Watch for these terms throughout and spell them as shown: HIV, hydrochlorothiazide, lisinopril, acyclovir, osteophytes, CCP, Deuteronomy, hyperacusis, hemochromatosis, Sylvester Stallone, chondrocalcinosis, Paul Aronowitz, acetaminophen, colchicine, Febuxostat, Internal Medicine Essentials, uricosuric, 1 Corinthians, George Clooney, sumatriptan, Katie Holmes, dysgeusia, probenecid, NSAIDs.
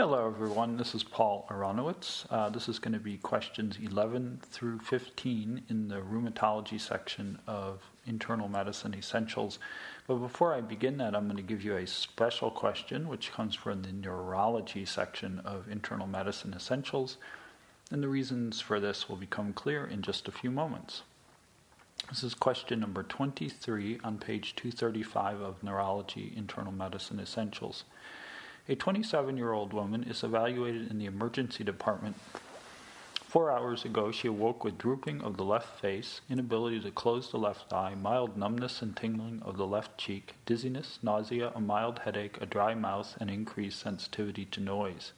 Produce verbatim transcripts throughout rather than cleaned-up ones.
Hello, everyone. This is Paul Aronowitz. Uh, this is going to be questions eleven through fifteen in the rheumatology section of Internal Medicine Essentials. But before I begin that, I'm going to give you a special question, which comes from the neurology section of Internal Medicine Essentials. And the reasons for this will become clear in just a few moments. This is question number twenty-three on page two thirty-five of Neurology Internal Medicine Essentials. A twenty-seven-year-old woman is evaluated in the emergency department. Four hours ago, she awoke with drooping of the left face, inability to close the left eye, mild numbness and tingling of the left cheek, dizziness, nausea, a mild headache, a dry mouth, and increased sensitivity to noise.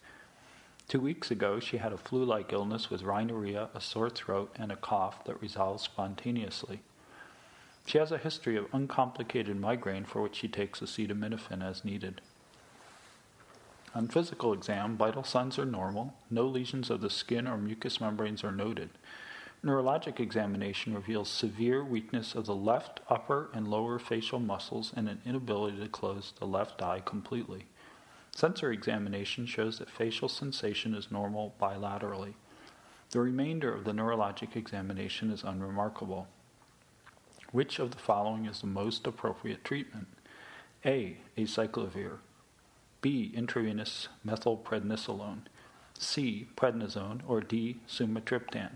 Two weeks ago, she had a flu-like illness with rhinorrhea, a sore throat, and a cough that resolved spontaneously. She has a history of uncomplicated migraine for which she takes acetaminophen as needed. On physical exam, vital signs are normal. No lesions of the skin or mucous membranes are noted. Neurologic examination reveals severe weakness of the left upper and lower facial muscles and an inability to close the left eye completely. Sensory examination shows that facial sensation is normal bilaterally. The remainder of the neurologic examination is unremarkable. Which of the following is the most appropriate treatment? A. Acyclovir. B. Intravenous methylprednisolone. C. Prednisone. Or D. Sumatriptan.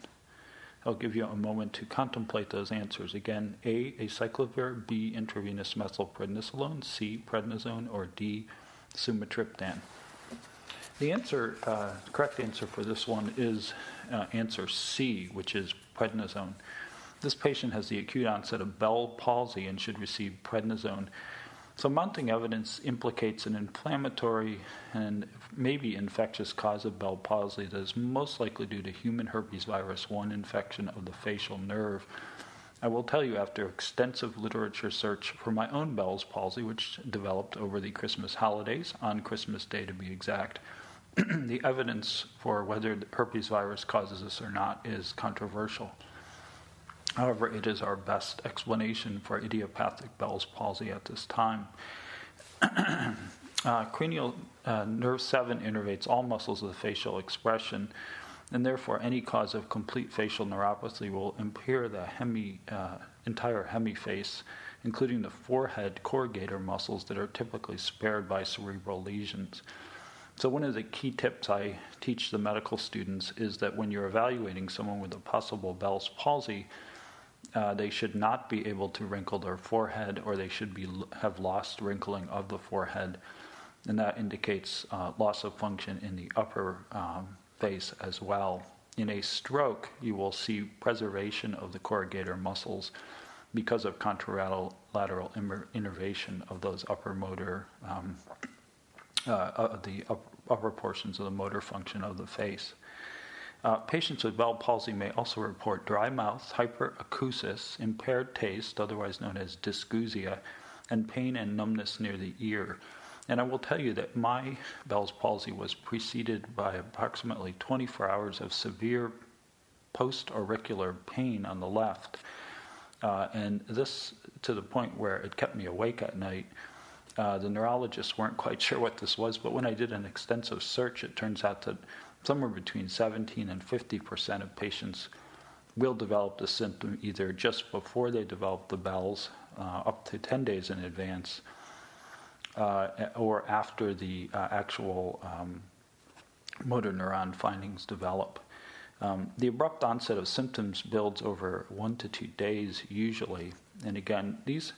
I'll give you a moment to contemplate those answers. Again, A. Acyclovir. B. Intravenous methylprednisolone. C. Prednisone. Or D. Sumatriptan. The answer, uh, correct answer for this one is uh, answer C, which is prednisone. This patient has the acute onset of Bell's palsy and should receive prednisone. So mounting evidence implicates an inflammatory and maybe infectious cause of Bell's palsy that is most likely due to human herpes virus one infection of the facial nerve. I will tell you after extensive literature search for my own Bell's palsy, which developed over the Christmas holidays, on Christmas Day to be exact, the evidence for whether the herpes virus causes this or not is controversial. However, it is our best explanation for idiopathic Bell's palsy at this time. uh, cranial uh, nerve seven innervates all muscles of the facial expression, and therefore any cause of complete facial neuropathy will impair the hemi, uh, entire hemiface, including the forehead corrugator muscles that are typically spared by cerebral lesions. So one of the key tips I teach the medical students is that when you're evaluating someone with a possible Bell's palsy, Uh, they should not be able to wrinkle their forehead, or they should be have lost wrinkling of the forehead, and that indicates uh, loss of function in the upper um, face as well. In a stroke, you will see preservation of the corrugator muscles because of contralateral innervation of those upper motor, um, uh, uh, the up, upper portions of the motor function of the face. Uh, patients with Bell's palsy may also report dry mouth, hyperacusis, impaired taste, otherwise known as dysgeusia, and pain and numbness near the ear. And I will tell you that my Bell's palsy was preceded by approximately twenty-four hours of severe post-auricular pain on the left, uh, and this to the point where it kept me awake at night. Uh, the neurologists weren't quite sure what this was, but when I did an extensive search, it turns out that somewhere between seventeen and fifty percent of patients will develop the symptom either just before they develop the Bell's, uh, up to ten days in advance, uh, or after the uh, actual um, motor neuron findings develop. Um, the abrupt onset of symptoms builds over one to two days usually. And again, these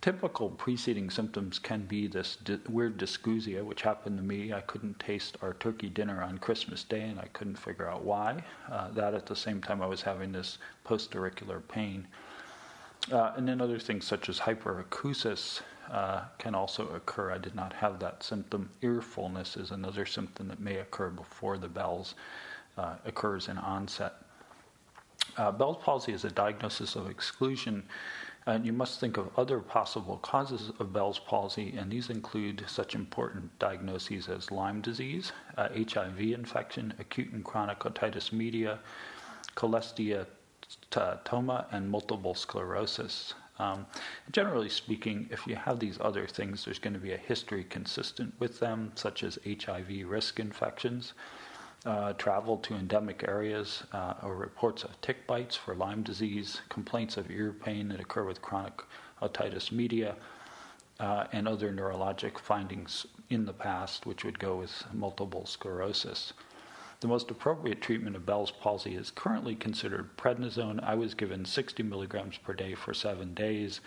typical preceding symptoms can be this di- weird dysgeusia, which happened to me. I couldn't taste our turkey dinner on Christmas Day, and I couldn't figure out why. Uh, that at the same time I was having this post-auricular pain. Uh, and then other things such as hyperacusis uh, can also occur. I did not have that symptom. Earfulness is another symptom that may occur before the Bell's uh, occurs in onset. Uh, Bell's palsy is a diagnosis of exclusion, and you must think of other possible causes of Bell's palsy, and these include such important diagnoses as Lyme disease, uh, H I V infection, acute and chronic otitis media, cholesteatoma, and multiple sclerosis. Um, generally speaking, if you have these other things, there's going to be a history consistent with them, such as H I V risk infections, uh, travel to endemic areas, uh, or reports of tick bites for Lyme disease, complaints of ear pain that occur with chronic otitis media, uh, and other neurologic findings in the past, which would go with multiple sclerosis. The most appropriate treatment of Bell's palsy is currently considered prednisone. I was given sixty milligrams per day for seven days.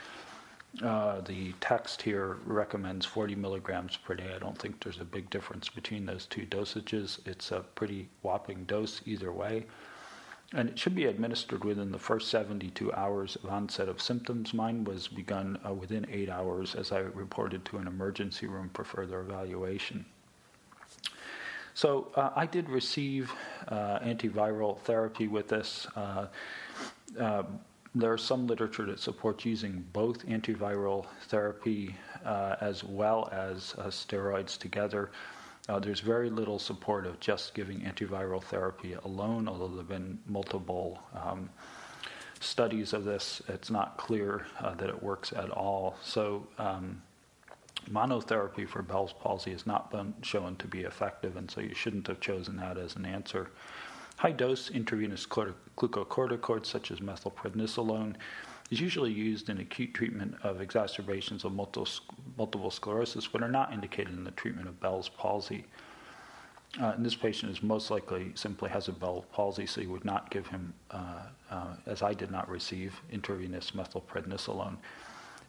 Uh, the text here recommends forty milligrams per day. I don't think there's a big difference between those two dosages. It's a pretty whopping dose either way. And it should be administered within the first seventy-two hours of onset of symptoms. Mine was begun uh, within eight hours as I reported to an emergency room for further evaluation. So uh, I did receive uh, antiviral therapy with this. Uh, uh, there is some literature that supports using both antiviral therapy uh, as well as uh, steroids together. Uh, there's very little support of just giving antiviral therapy alone, although there have been multiple um, studies of this. It's not clear uh, that it works at all. So um, monotherapy for Bell's palsy has not been shown to be effective, and so you shouldn't have chosen that as an answer. High-dose intravenous glucocorticoids, such as methylprednisolone, is usually used in acute treatment of exacerbations of multiple, multiple sclerosis, but are not indicated in the treatment of Bell's palsy. Uh, and this patient is most likely simply has a Bell's palsy, so you would not give him, uh, uh, as I did not receive, intravenous methylprednisolone.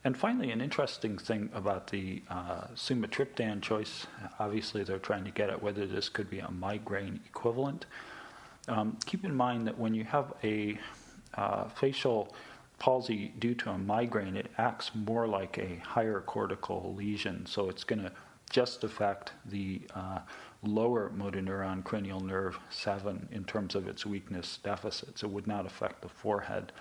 And finally, an interesting thing about the uh, sumatriptan choice, obviously they're trying to get at whether this could be a migraine equivalent. Um, keep in mind that when you have a uh, facial palsy due to a migraine, it acts more like a higher cortical lesion, so it's going to just affect the uh, lower motor neuron cranial nerve seven in terms of its weakness deficits. It would not affect the forehead.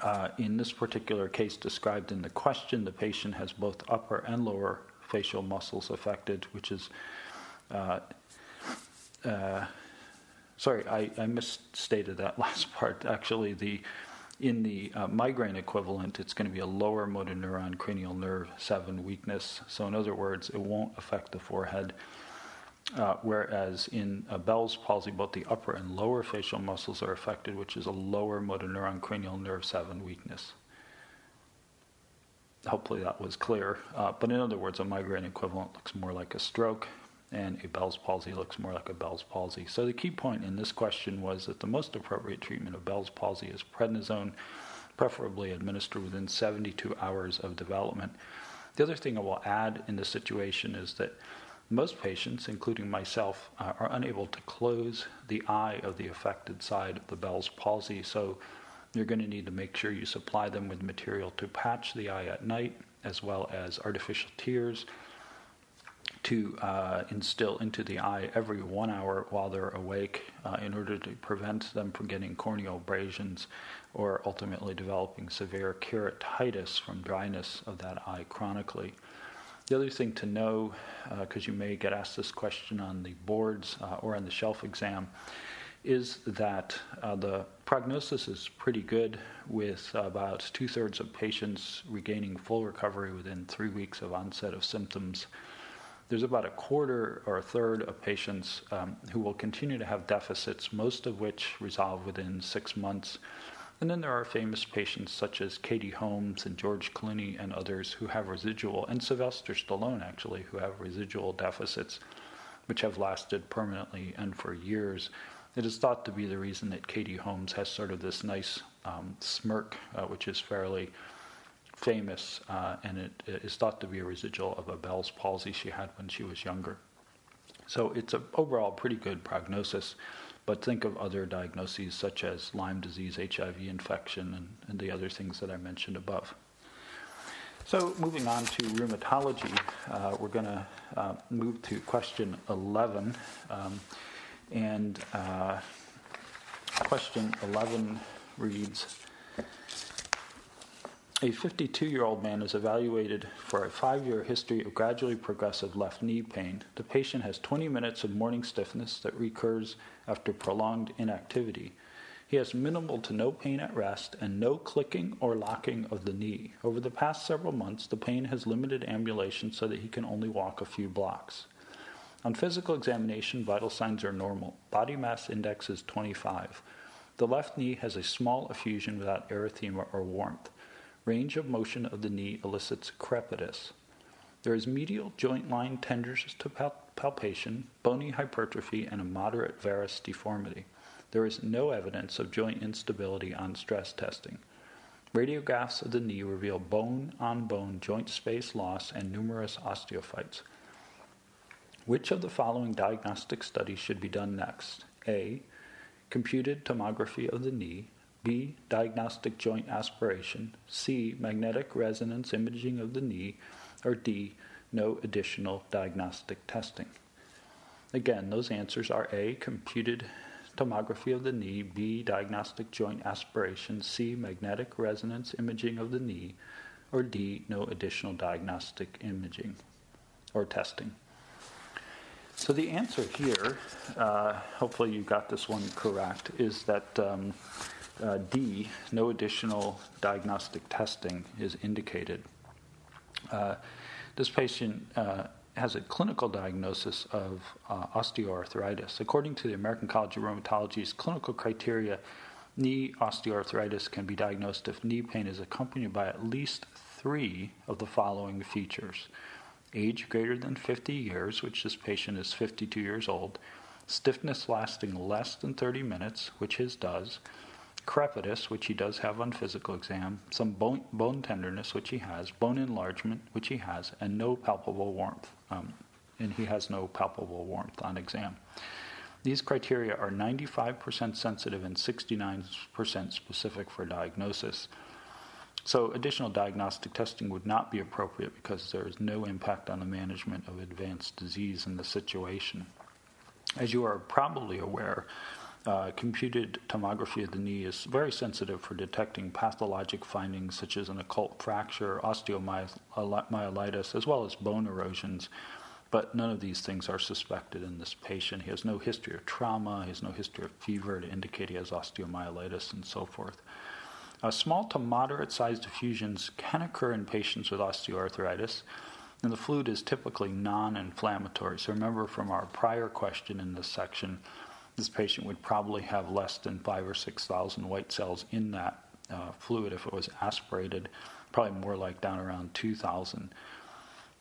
Uh, in this particular case described in the question, the patient has both upper and lower facial muscles affected, which is, uh, uh, sorry, I, I misstated that last part. Actually, the in the uh, migraine equivalent, it's going to be a lower motor neuron cranial nerve seven weakness. So in other words, it won't affect the forehead. Uh, whereas in uh, Bell's palsy, both the upper and lower facial muscles are affected, which is a lower motor neuron cranial nerve seven weakness. Hopefully that was clear. Uh, but in other words, a migraine equivalent looks more like a stroke, and a Bell's palsy looks more like a Bell's palsy. So the key point in this question was that the most appropriate treatment of Bell's palsy is prednisone, preferably administered within seventy-two hours of development. The other thing I will add in this situation is that most patients, including myself, uh, are unable to close the eye of the affected side of the Bell's palsy, so you're going to need to make sure you supply them with material to patch the eye at night, as well as artificial tears to uh, instill into the eye every one hour while they're awake uh, in order to prevent them from getting corneal abrasions or ultimately developing severe keratitis from dryness of that eye chronically. The other thing to know, because uh, you may get asked this question on the boards uh, or on the shelf exam, is that uh, the prognosis is pretty good, with about two-thirds of patients regaining full recovery within three weeks of onset of symptoms. There's about a quarter or a third of patients um, who will continue to have deficits, most of which resolve within six months. And then there are famous patients such as Katie Holmes and George Clooney and others who have residual, and Sylvester Stallone actually, who have residual deficits which have lasted permanently and for years. It is thought to be the reason that Katie Holmes has sort of this nice um, smirk, uh, which is fairly famous, uh, and it, it is thought to be a residual of a Bell's palsy she had when she was younger. So it's an overall pretty good prognosis. But think of other diagnoses such as Lyme disease, H I V infection, and, and the other things that I mentioned above. So moving on to rheumatology, uh, we're going to uh, move to question eleven. Um, and uh, question eleven reads, a fifty-two-year-old man is evaluated for a five-year history of gradually progressive left knee pain. The patient has twenty minutes of morning stiffness that recurs after prolonged inactivity. He has minimal to no pain at rest and no clicking or locking of the knee. Over the past several months, the pain has limited ambulation so that he can only walk a few blocks. On physical examination, vital signs are normal. Body mass index is twenty-five. The left knee has a small effusion without erythema or warmth. Range of motion of the knee elicits crepitus. There is medial joint line tenderness to palpation, bony hypertrophy, and a moderate varus deformity. There is no evidence of joint instability on stress testing. Radiographs of the knee reveal bone-on-bone joint space loss and numerous osteophytes. Which of the following diagnostic studies should be done next? A. Computed tomography of the knee. B. Diagnostic joint aspiration. C. Magnetic resonance imaging of the knee. Or D. No additional diagnostic testing. Again, those answers are A. Computed tomography of the knee. B. Diagnostic joint aspiration. C. Magnetic resonance imaging of the knee. Or D. No additional diagnostic imaging or testing. So the answer here, uh, hopefully you got this one correct, is that um, uh, D, no additional diagnostic testing is indicated. Uh, this patient uh, has a clinical diagnosis of uh, osteoarthritis. According to the American College of Rheumatology's clinical criteria, knee osteoarthritis can be diagnosed if knee pain is accompanied by at least three of the following features. Age greater than fifty years, which this patient is fifty-two years old, stiffness lasting less than thirty minutes, which his does, crepitus, which he does have on physical exam, some bone, bone tenderness, which he has, bone enlargement, which he has, and no palpable warmth, um, and he has no palpable warmth on exam. These criteria are ninety-five percent sensitive and sixty-nine percent specific for diagnosis. So additional diagnostic testing would not be appropriate because there is no impact on the management of advanced disease in the situation. As you are probably aware, uh, computed tomography of the knee is very sensitive for detecting pathologic findings such as an occult fracture, osteomyelitis, as well as bone erosions, but none of these things are suspected in this patient. He has no history of trauma, he has no history of fever to indicate he has osteomyelitis and so forth. Uh, small to moderate-sized effusions can occur in patients with osteoarthritis, and the fluid is typically non-inflammatory. So remember from our prior question in this section, this patient would probably have less than five or six thousand white cells in that uh, fluid if it was aspirated, probably more like down around two thousand.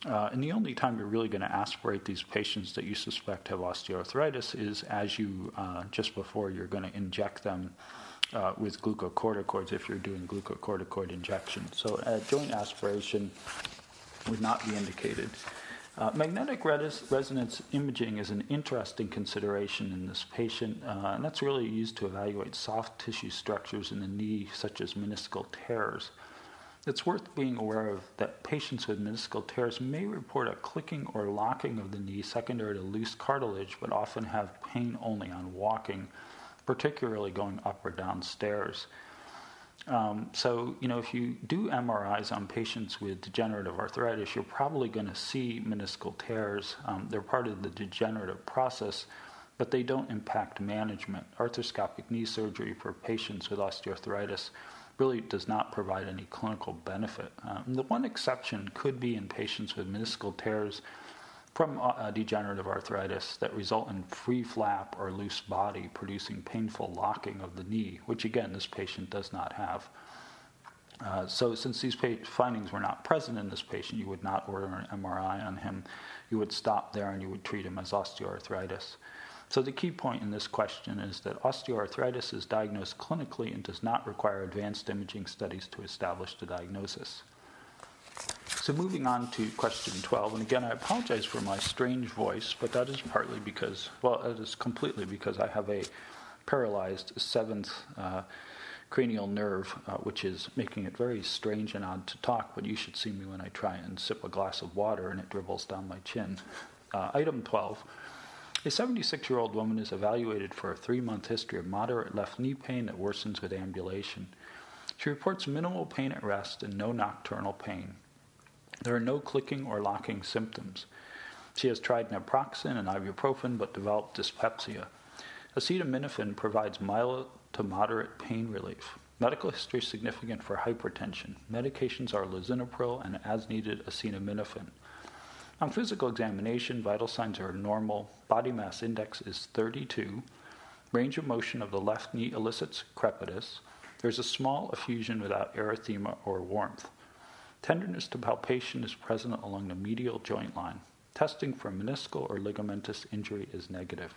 Uh, and the only time you're really going to aspirate these patients that you suspect have osteoarthritis is as you, uh, just before you're going to inject them Uh, with glucocorticoids if you're doing glucocorticoid injection. So uh, joint aspiration would not be indicated. Uh, magnetic res- resonance imaging is an interesting consideration in this patient, uh, and that's really used to evaluate soft tissue structures in the knee, such as meniscal tears. It's worth being aware of that patients with meniscal tears may report a clicking or locking of the knee secondary to loose cartilage, but often have pain only on walking, particularly going up or down stairs. Um, so, you know, if you do M R Is on patients with degenerative arthritis, you're probably going to see meniscal tears. Um, they're part of the degenerative process, but they don't impact management. Arthroscopic knee surgery for patients with osteoarthritis really does not provide any clinical benefit. Um, the one exception could be in patients with meniscal tears from uh, degenerative arthritis that result in free flap or loose body producing painful locking of the knee, which again, this patient does not have. Uh, so since these pa- findings were not present in this patient, you would not order an M R I on him. You would stop there and you would treat him as osteoarthritis. So the key point in this question is that osteoarthritis is diagnosed clinically and does not require advanced imaging studies to establish the diagnosis. So moving on to question twelve, and again, I apologize for my strange voice, but that is partly because, well, that is completely because I have a paralyzed seventh uh, cranial nerve, uh, which is making it very strange and odd to talk, but you should see me when I try and sip a glass of water and it dribbles down my chin. Uh, item twelve, a seventy-six-year-old woman is evaluated for a three-month history of moderate left knee pain that worsens with ambulation. She reports minimal pain at rest and no nocturnal pain. There are no clicking or locking symptoms. She has tried naproxen and ibuprofen but developed dyspepsia. Acetaminophen provides mild, to moderate pain relief. Medical history is significant for hypertension. Medications are lisinopril and, as needed, acetaminophen. On physical examination, vital signs are normal. Body mass index is thirty-two. Range of motion of the left knee elicits crepitus. There's a small effusion without erythema or warmth. Tenderness to palpation is present along the medial joint line. Testing for meniscal or ligamentous injury is negative.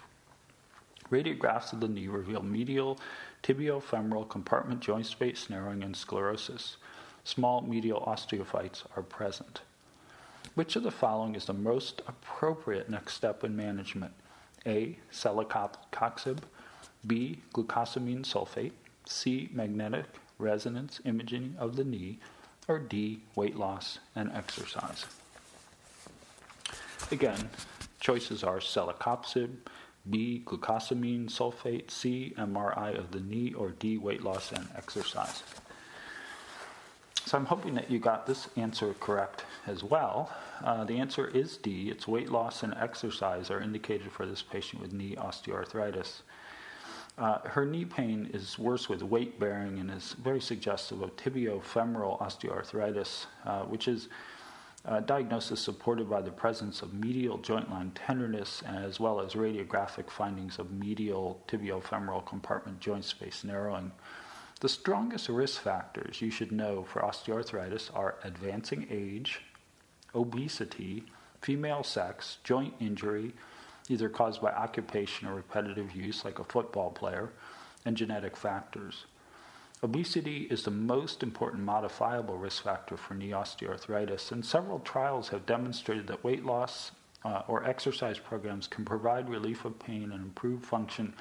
Radiographs of the knee reveal medial tibiofemoral compartment joint space narrowing and sclerosis. Small medial osteophytes are present. Which of the following is the most appropriate next step in management? A. Celecoxib. B. Glucosamine sulfate. C. Magnetic resonance imaging of the knee. Or D. Weight loss and exercise. Again, choices are celecoxib, B. Glucosamine sulfate, C. M R I of the knee, or D. Weight loss and exercise. So I'm hoping that you got this answer correct as well. Uh, the answer is D. It's weight loss and exercise are indicated for this patient with knee osteoarthritis. Uh, her knee pain is worse with weight bearing and is very suggestive of tibiofemoral osteoarthritis, uh, which is a diagnosis supported by the presence of medial joint line tenderness as well as radiographic findings of medial tibiofemoral compartment joint space narrowing. The strongest risk factors you should know for osteoarthritis are advancing age, obesity, female sex, joint injury, either caused by occupation or repetitive use like a football player, and genetic factors. Obesity is the most important modifiable risk factor for knee osteoarthritis, and several trials have demonstrated that weight loss uh, or exercise programs can provide relief of pain and improve function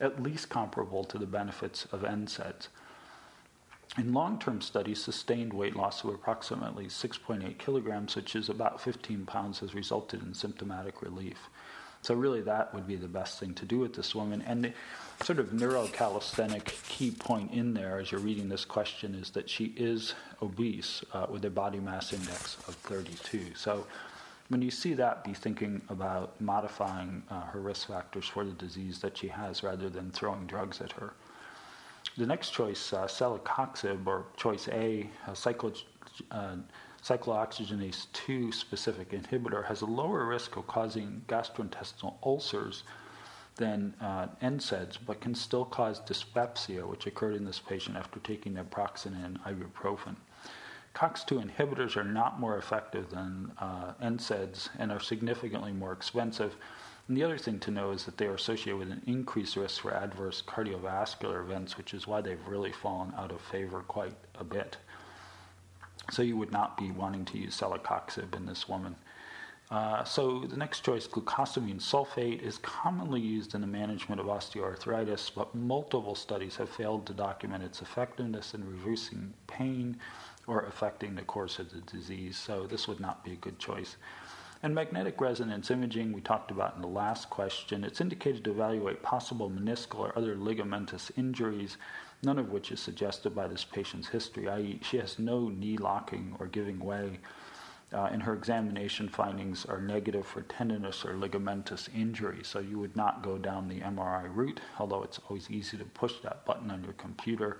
at least comparable to the benefits of N SAIDs. In long-term studies, sustained weight loss of approximately six point eight kilograms, which is about fifteen pounds, has resulted in symptomatic relief. So really that would be the best thing to do with this woman. And the sort of neurocalisthenic key point in there as you're reading this question is that she is obese uh, with a body mass index of thirty-two. So when you see that, be thinking about modifying uh, her risk factors for the disease that she has rather than throwing drugs at her. The next choice, uh, celecoxib, or choice A, uh, cyclo, uh, cyclooxygenase two specific inhibitor, has a lower risk of causing gastrointestinal ulcers than uh, N SAIDs, but can still cause dyspepsia, which occurred in this patient after taking naproxen and ibuprofen. COX two inhibitors are not more effective than uh, N SAIDs and are significantly more expensive. And the other thing to know is that they are associated with an increased risk for adverse cardiovascular events, which is why they've really fallen out of favor quite a bit. So you would not be wanting to use celecoxib in this woman. Uh, so the next choice, glucosamine sulfate, is commonly used in the management of osteoarthritis, but multiple studies have failed to document its effectiveness in reducing pain or affecting the course of the disease, so this would not be a good choice. And magnetic resonance imaging, we talked about in the last question. It's indicated to evaluate possible meniscal or other ligamentous injuries, none of which is suggested by this patient's history, that is she has no knee locking or giving way, uh, and her examination findings are negative for tendinous or ligamentous injury, so you would not go down the M R I route, although it's always easy to push that button on your computer.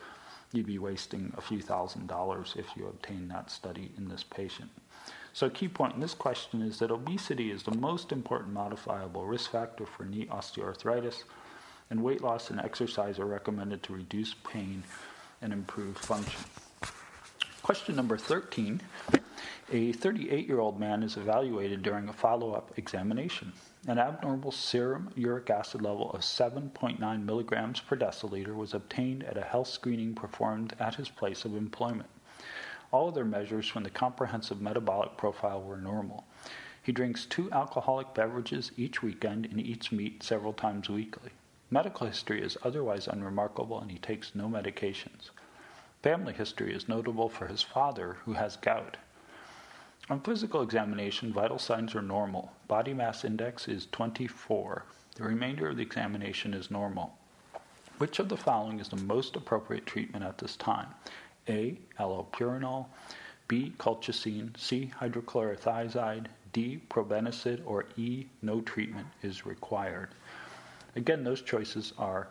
You'd be wasting a few thousand dollars if you obtain that study in this patient. So a key point in this question is that obesity is the most important modifiable risk factor for knee osteoarthritis, and weight loss and exercise are recommended to reduce pain and improve function. Question number thirteen. A thirty-eight-year-old man is evaluated during a follow-up examination. An abnormal serum uric acid level of seven point nine milligrams per deciliter was obtained at a health screening performed at his place of employment. All other measures from the comprehensive metabolic profile were normal. He drinks two alcoholic beverages each weekend and eats meat several times weekly. Medical history is otherwise unremarkable, and he takes no medications. Family history is notable for his father, who has gout. On physical examination, vital signs are normal. Body mass index is twenty-four. The remainder of the examination is normal. Which of the following is the most appropriate treatment at this time? A. Allopurinol. B. Colchicine. C. Hydrochlorothiazide. D. Probenecid. Or E. No treatment is required. Again, those choices are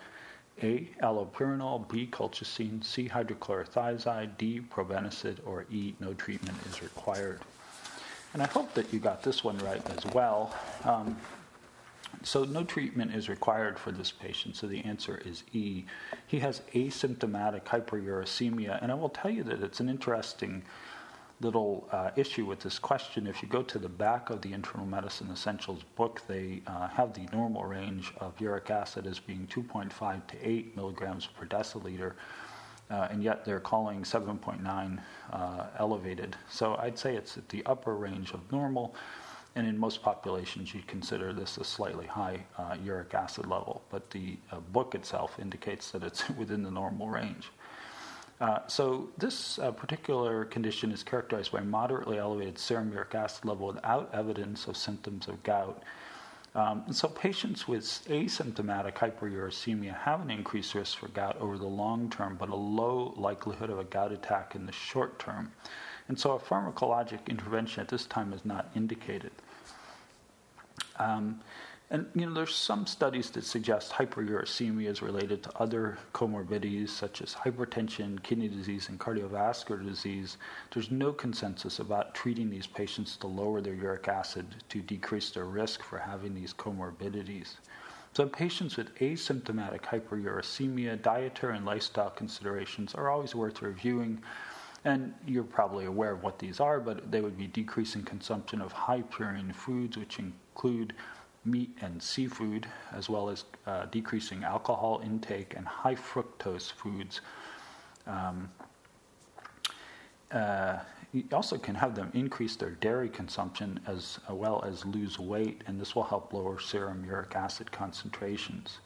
A, allopurinol, B, colchicine, C, hydrochlorothiazide, D, probenecid, or E, no treatment is required. And I hope that you got this one right as well. Um, so no treatment is required for this patient, so the answer is E. He has asymptomatic hyperuricemia, and I will tell you that it's an interesting little uh, issue with this question. If you go to the back of the Internal Medicine Essentials book, they uh, have the normal range of uric acid as being two point five to eight milligrams per deciliter, uh, and yet they're calling seven point nine uh, elevated. So I'd say it's at the upper range of normal, and in most populations you'd consider this a slightly high uh, uric acid level, but the uh, book itself indicates that it's within the normal range. Uh, so this uh, particular condition is characterized by moderately elevated serum uric acid level without evidence of symptoms of gout. Um, and so patients with asymptomatic hyperuricemia have an increased risk for gout over the long term, but a low likelihood of a gout attack in the short term. And so a pharmacologic intervention at this time is not indicated. Um, And, you know, there's some studies that suggest hyperuricemia is related to other comorbidities such as hypertension, kidney disease, and cardiovascular disease. There's no consensus about treating these patients to lower their uric acid to decrease their risk for having these comorbidities. So patients with asymptomatic hyperuricemia, dietary and lifestyle considerations are always worth reviewing. And you're probably aware of what these are, but they would be decreasing consumption of high-purine foods, which include meat and seafood, as well as uh, decreasing alcohol intake and high fructose foods. Um, uh, you also can have them increase their dairy consumption as well as lose weight, and this will help lower serum uric acid concentrations.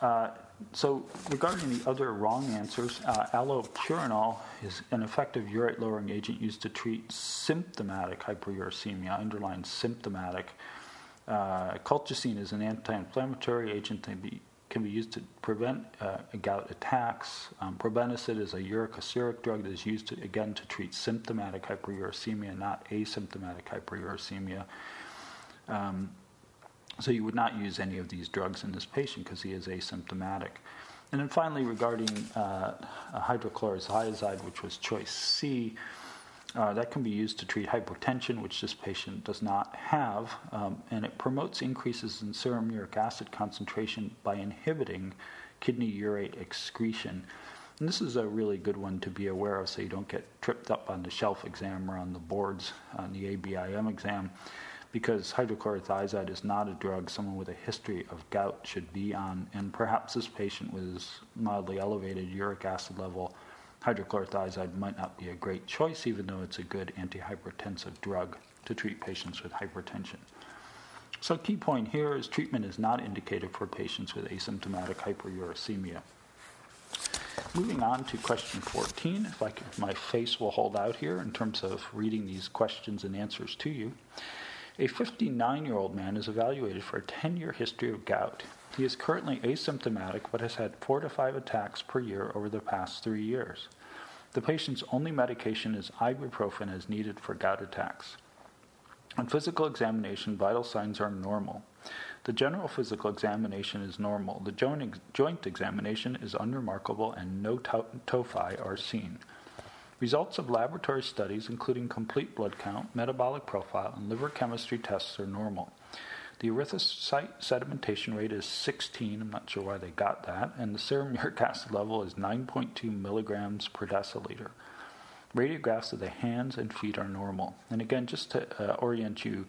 Uh, so regarding the other wrong answers, uh, allopurinol is an effective urate-lowering agent used to treat symptomatic hyperuricemia, underlined symptomatic. Uh, colchicine is an anti-inflammatory agent that be, can be used to prevent uh, gout attacks. Um, probenecid is a uricosuric drug that is used, to, again, to treat symptomatic hyperuricemia, not asymptomatic hyperuricemia. Um, so you would not use any of these drugs in this patient because he is asymptomatic. And then finally, regarding uh, hydrochlorothiazide, which was choice C, Uh, that can be used to treat hypertension, which this patient does not have, um, and it promotes increases in serum uric acid concentration by inhibiting kidney urate excretion. And this is a really good one to be aware of so you don't get tripped up on the shelf exam or on the boards on the A B I M exam, because hydrochlorothiazide is not a drug someone with a history of gout should be on, and perhaps this patient with his mildly elevated uric acid level, hydrochlorothiazide might not be a great choice, even though it's a good antihypertensive drug to treat patients with hypertension. So key point here is treatment is not indicated for patients with asymptomatic hyperuricemia. Moving on to question fourteen, if, I can, if my face will hold out here in terms of reading these questions and answers to you. A fifty-nine-year-old man is evaluated for a ten-year history of gout. He is currently asymptomatic but has had four to five attacks per year over the past three years. The patient's only medication is ibuprofen as needed for gout attacks. On physical examination, vital signs are normal. The general physical examination is normal. The joint examination is unremarkable and no tophi are seen. Results of laboratory studies, including complete blood count, metabolic profile, and liver chemistry tests are normal. The erythrocyte sedimentation rate is sixteen, I'm not sure why they got that, and the serum uric acid level is nine point two milligrams per deciliter. Radiographs of the hands and feet are normal. And again, just to uh, orient you,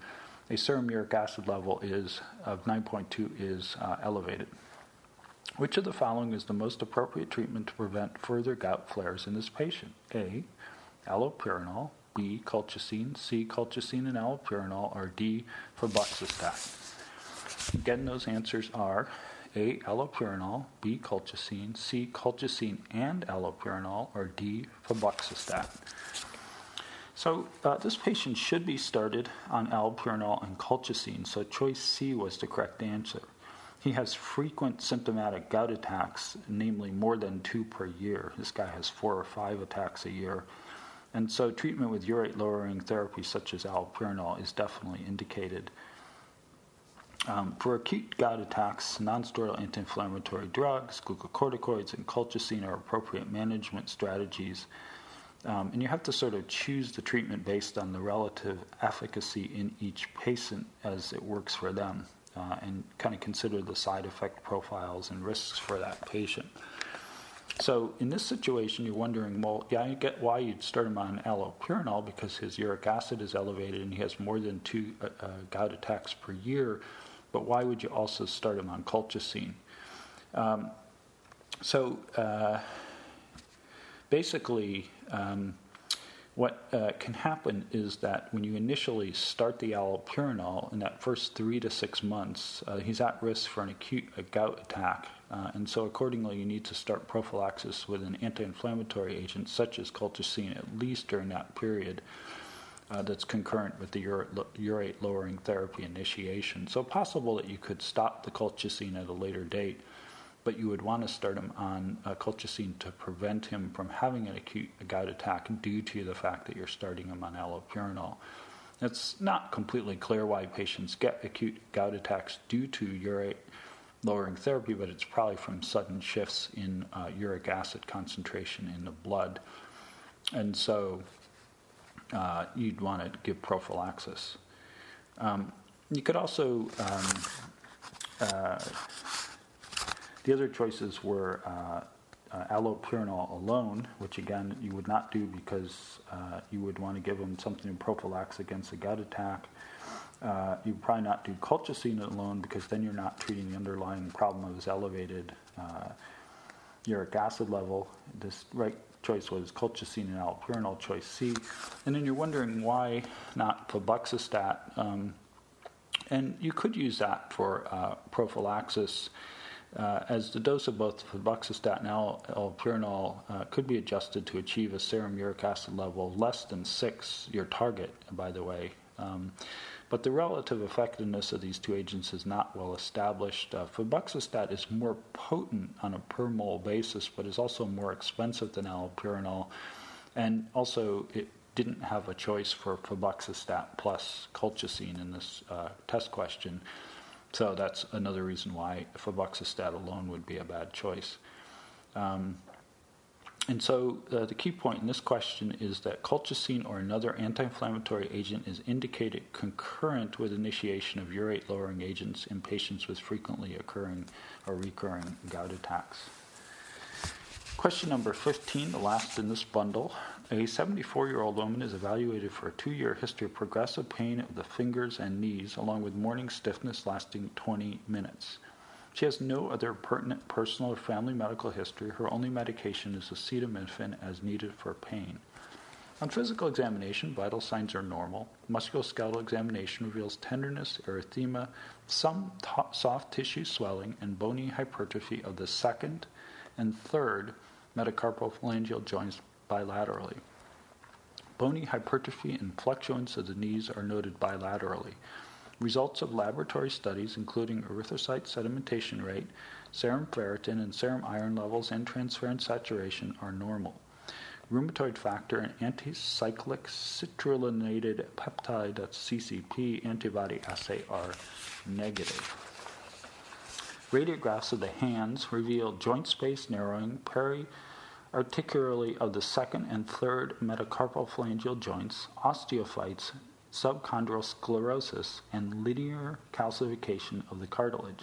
a serum uric acid level is of nine point two is uh, elevated. Which of the following is the most appropriate treatment to prevent further gout flares in this patient? A, allopurinol, B, colchicine, C, colchicine and allopurinol, or D, febuxostat. Again, those answers are A, allopurinol, B, colchicine, C, colchicine and allopurinol, or D, febuxostat. So uh, this patient should be started on allopurinol and colchicine, so choice C was the correct answer. He has frequent symptomatic gout attacks, namely more than two per year. This guy has four or five attacks a year. And so treatment with urate-lowering therapy such as allopurinol is definitely indicated. Um, for acute gout attacks, nonsteroidal anti-inflammatory drugs, glucocorticoids, and colchicine are appropriate management strategies. Um, and you have to sort of choose the treatment based on the relative efficacy in each patient as it works for them, uh, and kind of consider the side effect profiles and risks for that patient. So in this situation, you're wondering, well, yeah, I get why you'd start him on allopurinol because his uric acid is elevated and he has more than two uh, uh, gout attacks per year, but why would you also start him on colchicine? Um, so uh, basically, um, what uh, can happen is that when you initially start the allopurinol, in that first three to six months, uh, he's at risk for an acute uh, gout attack. Uh, and so accordingly, you need to start prophylaxis with an anti-inflammatory agent such as colchicine, at least during that period uh, that's concurrent with the urate-lowering therapy initiation. So possible that you could stop the colchicine at a later date, but you would want to start him on uh, colchicine to prevent him from having an acute gout attack due to the fact that you're starting him on allopurinol. It's not completely clear why patients get acute gout attacks due to urate lowering therapy, but it's probably from sudden shifts in uh, uric acid concentration in the blood. And so uh, you'd want to give prophylaxis. Um, you could also, um, uh, the other choices were uh, uh, allopurinol alone, which again you would not do because uh, you would want to give them something to prophylax against a gut attack. Uh, you probably not do colchicine alone because then you're not treating the underlying problem of his elevated uh, uric acid level. This right choice was colchicine and allopurinol, choice C. And then you're wondering why not febuxostat. Um, and you could use that for uh, prophylaxis uh, as the dose of both febuxostat and allopurinol uh, could be adjusted to achieve a serum uric acid level less than six, your target, by the way. Um, But the relative effectiveness of these two agents is not well established. Uh, febuxostat is more potent on a per mole basis, but is also more expensive than allopurinol. And also, it didn't have a choice for febuxostat plus colchicine in this uh, test question. So that's another reason why febuxostat alone would be a bad choice. Um, And so uh, the key point in this question is that colchicine or another anti-inflammatory agent is indicated concurrent with initiation of urate-lowering agents in patients with frequently occurring or recurring gout attacks. Question number fifteen, the last in this bundle. A seventy-four-year-old woman is evaluated for a two-year history of progressive pain of the fingers and knees, along with morning stiffness lasting twenty minutes. She has no other pertinent personal or family medical history. Her only medication is acetaminophen as needed for pain. On physical examination, vital signs are normal. Musculoskeletal examination reveals tenderness, erythema, some t- soft tissue swelling, and bony hypertrophy of the second and third metacarpophalangeal joints bilaterally. Bony hypertrophy and fluctuance of the knees are noted bilaterally. Results of laboratory studies, including erythrocyte sedimentation rate, serum ferritin, and serum iron levels and transferrin saturation, are normal. Rheumatoid factor and anticyclic citrullinated peptide, that's C C P, antibody assay are negative. Radiographs of the hands reveal joint space narrowing periarticularly of the second and third metacarpophalangeal joints, osteophytes, subchondral sclerosis, and linear calcification of the cartilage.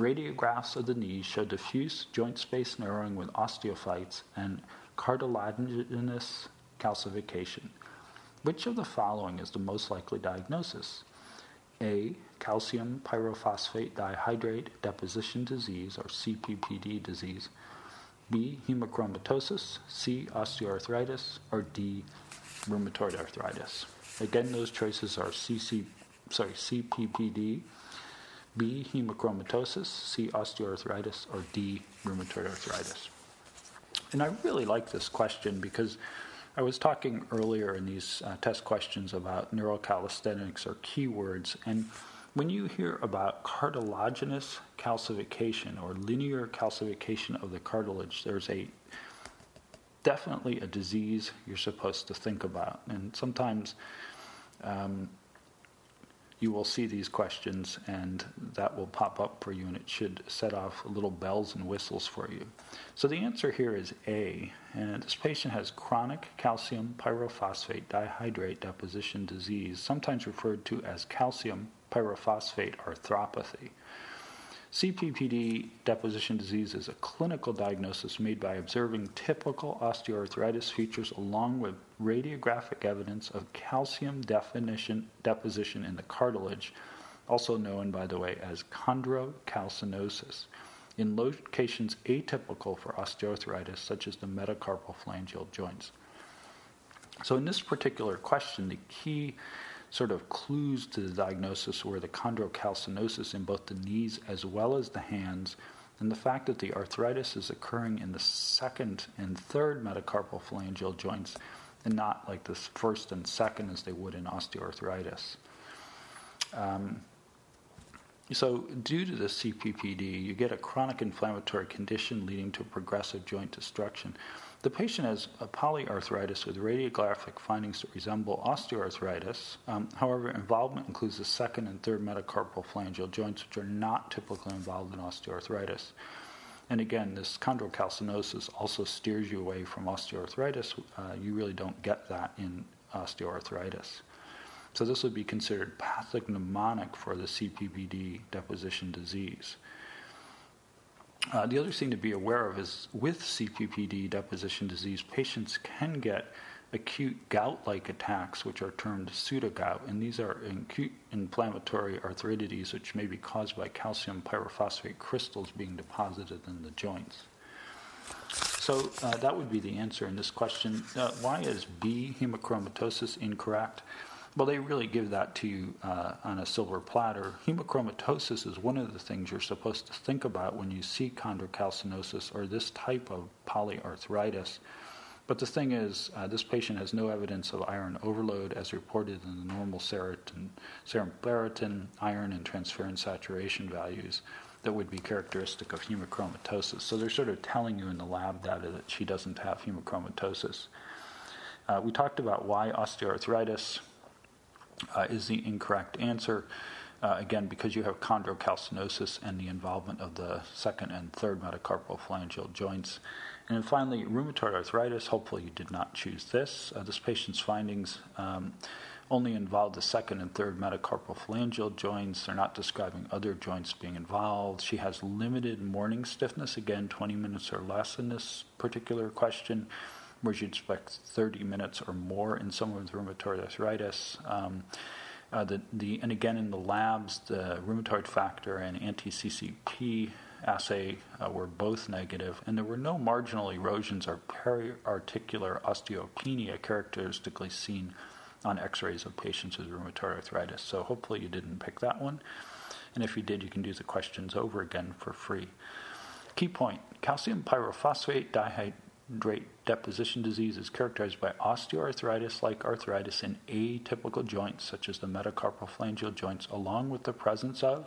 Radiographs of the knees show diffuse joint space narrowing with osteophytes and cartilaginous calcification. Which of the following is the most likely diagnosis? A. Calcium pyrophosphate dihydrate deposition disease, or C P P D disease. B. Hemochromatosis. C. Osteoarthritis. Or D. Rheumatoid arthritis. Again, those choices are C C, sorry, C P P D, B, hemochromatosis, C, osteoarthritis, or D, rheumatoid arthritis. And I really like this question because I was talking earlier in these uh, test questions about neurocalisthenics or keywords, and when you hear about cartilaginous calcification or linear calcification of the cartilage, there's a definitely a disease you're supposed to think about. And sometimes um, you will see these questions, and that will pop up for you, and it should set off little bells and whistles for you. So the answer here is A, and this patient has chronic calcium pyrophosphate dihydrate deposition disease, sometimes referred to as calcium pyrophosphate arthropathy. C P P D deposition disease is a clinical diagnosis made by observing typical osteoarthritis features along with radiographic evidence of calcium definition, deposition in the cartilage, also known, by the way, as chondrocalcinosis, in locations atypical for osteoarthritis, such as the metacarpophalangeal joints. So in this particular question, the key sort of clues to the diagnosis were the chondrocalcinosis in both the knees as well as the hands, and the fact that the arthritis is occurring in the second and third metacarpophalangeal joints and not like the first and second as they would in osteoarthritis. Um, so due to the C P P D, you get a chronic inflammatory condition leading to progressive joint destruction. The patient has a polyarthritis with radiographic findings that resemble osteoarthritis. Um, however, involvement includes the second and third metacarpophalangeal joints, which are not typically involved in osteoarthritis. And again, this chondrocalcinosis also steers you away from osteoarthritis. Uh, you really don't get that in osteoarthritis. So this would be considered pathognomonic for the C P P D deposition disease. Uh, the other thing to be aware of is with C P P D deposition disease, patients can get acute gout-like attacks, which are termed pseudogout, and these are acute inflammatory arthritides, which may be caused by calcium pyrophosphate crystals being deposited in the joints. So uh, that would be the answer in this question. Uh, why is B, hemochromatosis, incorrect? Well, they really give that to you uh, on a silver platter. Hemochromatosis is one of the things you're supposed to think about when you see chondrocalcinosis or this type of polyarthritis. But the thing is, uh, this patient has no evidence of iron overload as reported in the normal ferritin, serum ferritin, iron, and transferrin saturation values that would be characteristic of hemochromatosis. So they're sort of telling you in the lab data that she doesn't have hemochromatosis. Uh, we talked about why osteoarthritis Uh, is the incorrect answer, uh, again, because you have chondrocalcinosis and the involvement of the second and third metacarpophalangeal joints. And then finally, rheumatoid arthritis. Hopefully you did not choose this. Uh, this patient's findings um, only involved the second and third metacarpophalangeal joints. They're not describing other joints being involved. She has limited morning stiffness, again, twenty minutes or less in this particular question, where you'd expect thirty minutes or more in someone with rheumatoid arthritis. Um, uh, the, the, and again, in the labs, the rheumatoid factor and anti-C C P assay uh, were both negative, and there were no marginal erosions or periarticular osteopenia characteristically seen on x-rays of patients with rheumatoid arthritis. So hopefully you didn't pick that one. And if you did, you can do the questions over again for free. Key point, calcium pyrophosphate dihydrate deposition disease is characterized by osteoarthritis-like arthritis in atypical joints, such as the metacarpophalangeal joints, along with the presence of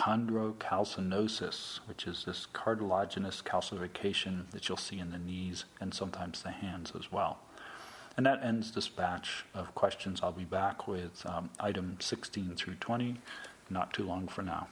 chondrocalcinosis, which is this cartilaginous calcification that you'll see in the knees and sometimes the hands as well. And that ends this batch of questions. I'll be back with um, item sixteen through twenty, not too long for now.